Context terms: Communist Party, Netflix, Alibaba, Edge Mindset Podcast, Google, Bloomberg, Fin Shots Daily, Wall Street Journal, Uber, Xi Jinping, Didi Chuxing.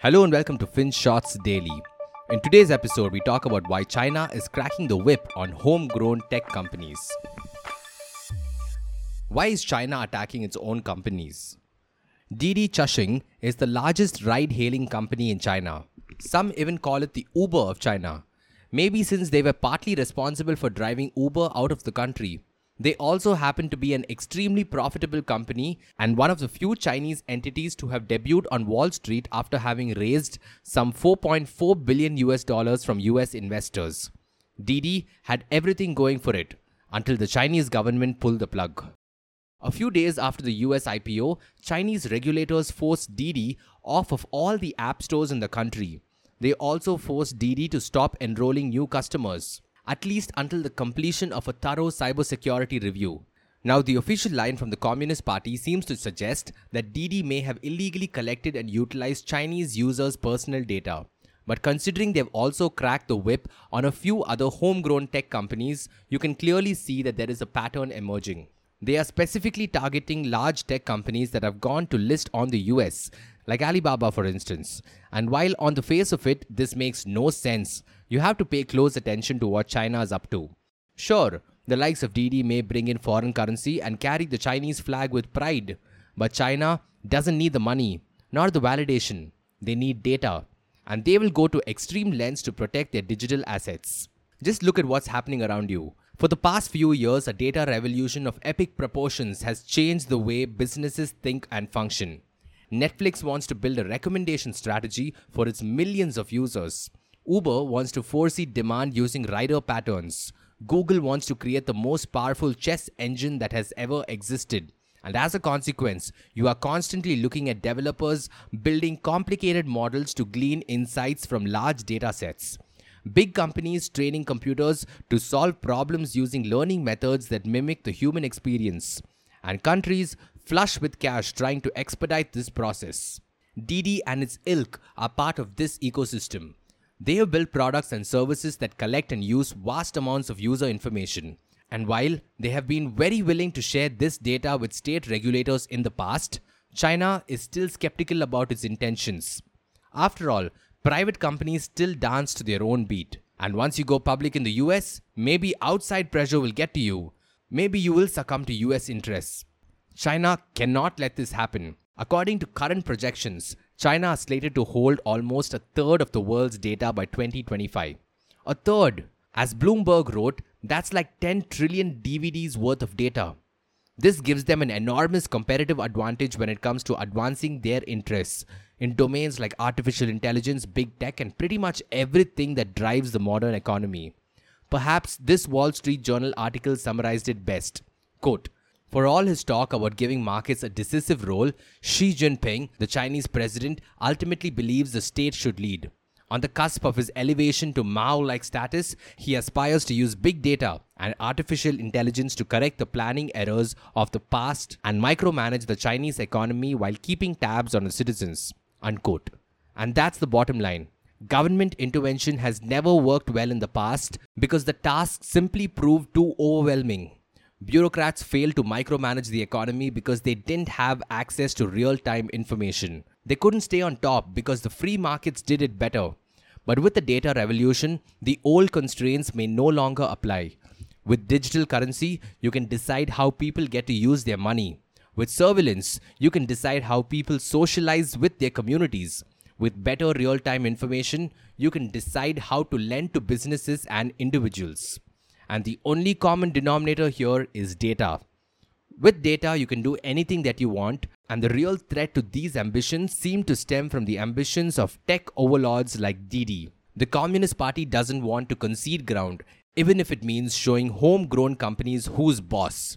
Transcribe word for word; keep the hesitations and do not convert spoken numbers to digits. Hello and welcome to Fin Shots Daily. In today's episode, we talk about why China is cracking the whip on homegrown tech companies. Why is China attacking its own companies? Didi Chuxing is the largest ride-hailing company in China. Some even call it the Uber of China. Maybe since they were partly responsible for driving Uber out of the country, they also happen to be an extremely profitable company and one of the few Chinese entities to have debuted on Wall Street after having raised some four point four billion U S dollars from U S investors. Didi had everything going for it until the Chinese government pulled the plug. A few days after the U S I P O, Chinese regulators forced Didi off of all the app stores in the country. They also forced Didi to stop enrolling new customers, at least until the completion of a thorough cybersecurity review. Now, the official line from the Communist Party seems to suggest that Didi may have illegally collected and utilized Chinese users' personal data. But considering they've also cracked the whip on a few other homegrown tech companies, you can clearly see that there is a pattern emerging. They are specifically targeting large tech companies that have gone to list on the U S, like Alibaba for instance. And while on the face of it, this makes no sense, you have to pay close attention to what China is up to. Sure, the likes of Didi may bring in foreign currency and carry the Chinese flag with pride, but China doesn't need the money, nor the validation. They need data, and they will go to extreme lengths to protect their digital assets. Just look at what's happening around you. For the past few years, a data revolution of epic proportions has changed the way businesses think and function. Netflix wants to build a recommendation strategy for its millions of users. Uber wants to foresee demand using rider patterns. Google wants to create the most powerful chess engine that has ever existed. And as a consequence, you are constantly looking at developers building complicated models to glean insights from large data sets. Big companies training computers to solve problems using learning methods that mimic the human experience, and countries flush with cash trying to expedite this process. Didi and its ilk are part of this ecosystem. They have built products and services that collect and use vast amounts of user information. And while they have been very willing to share this data with state regulators in the past, China is still skeptical about its intentions. After all, private companies still dance to their own beat. And once you go public in the U S, maybe outside pressure will get to you. Maybe you will succumb to U S interests. China cannot let this happen. According to current projections, China is slated to hold almost a third of the world's data by twenty twenty-five. A third! As Bloomberg wrote, that's like ten trillion D V Ds worth of data. This gives them an enormous competitive advantage when it comes to advancing their interests in domains like artificial intelligence, big tech, and pretty much everything that drives the modern economy. Perhaps this Wall Street Journal article summarized it best. Quote, "For all his talk about giving markets a decisive role, Xi Jinping, the Chinese president, ultimately believes the state should lead. On the cusp of his elevation to Mao-like status, he aspires to use big data and artificial intelligence to correct the planning errors of the past and micromanage the Chinese economy while keeping tabs on the citizens." Unquote. And that's the bottom line. Government intervention has never worked well in the past because the task simply proved too overwhelming. Bureaucrats failed to micromanage the economy because they didn't have access to real-time information. They couldn't stay on top because the free markets did it better. But with the data revolution, the old constraints may no longer apply. With digital currency, you can decide how people get to use their money. With surveillance, you can decide how people socialize with their communities. With better real-time information, you can decide how to lend to businesses and individuals. And the only common denominator here is data. With data, you can do anything that you want, and the real threat to these ambitions seem to stem from the ambitions of tech overlords like Didi. The Communist Party doesn't want to concede ground, even if it means showing homegrown companies who's boss.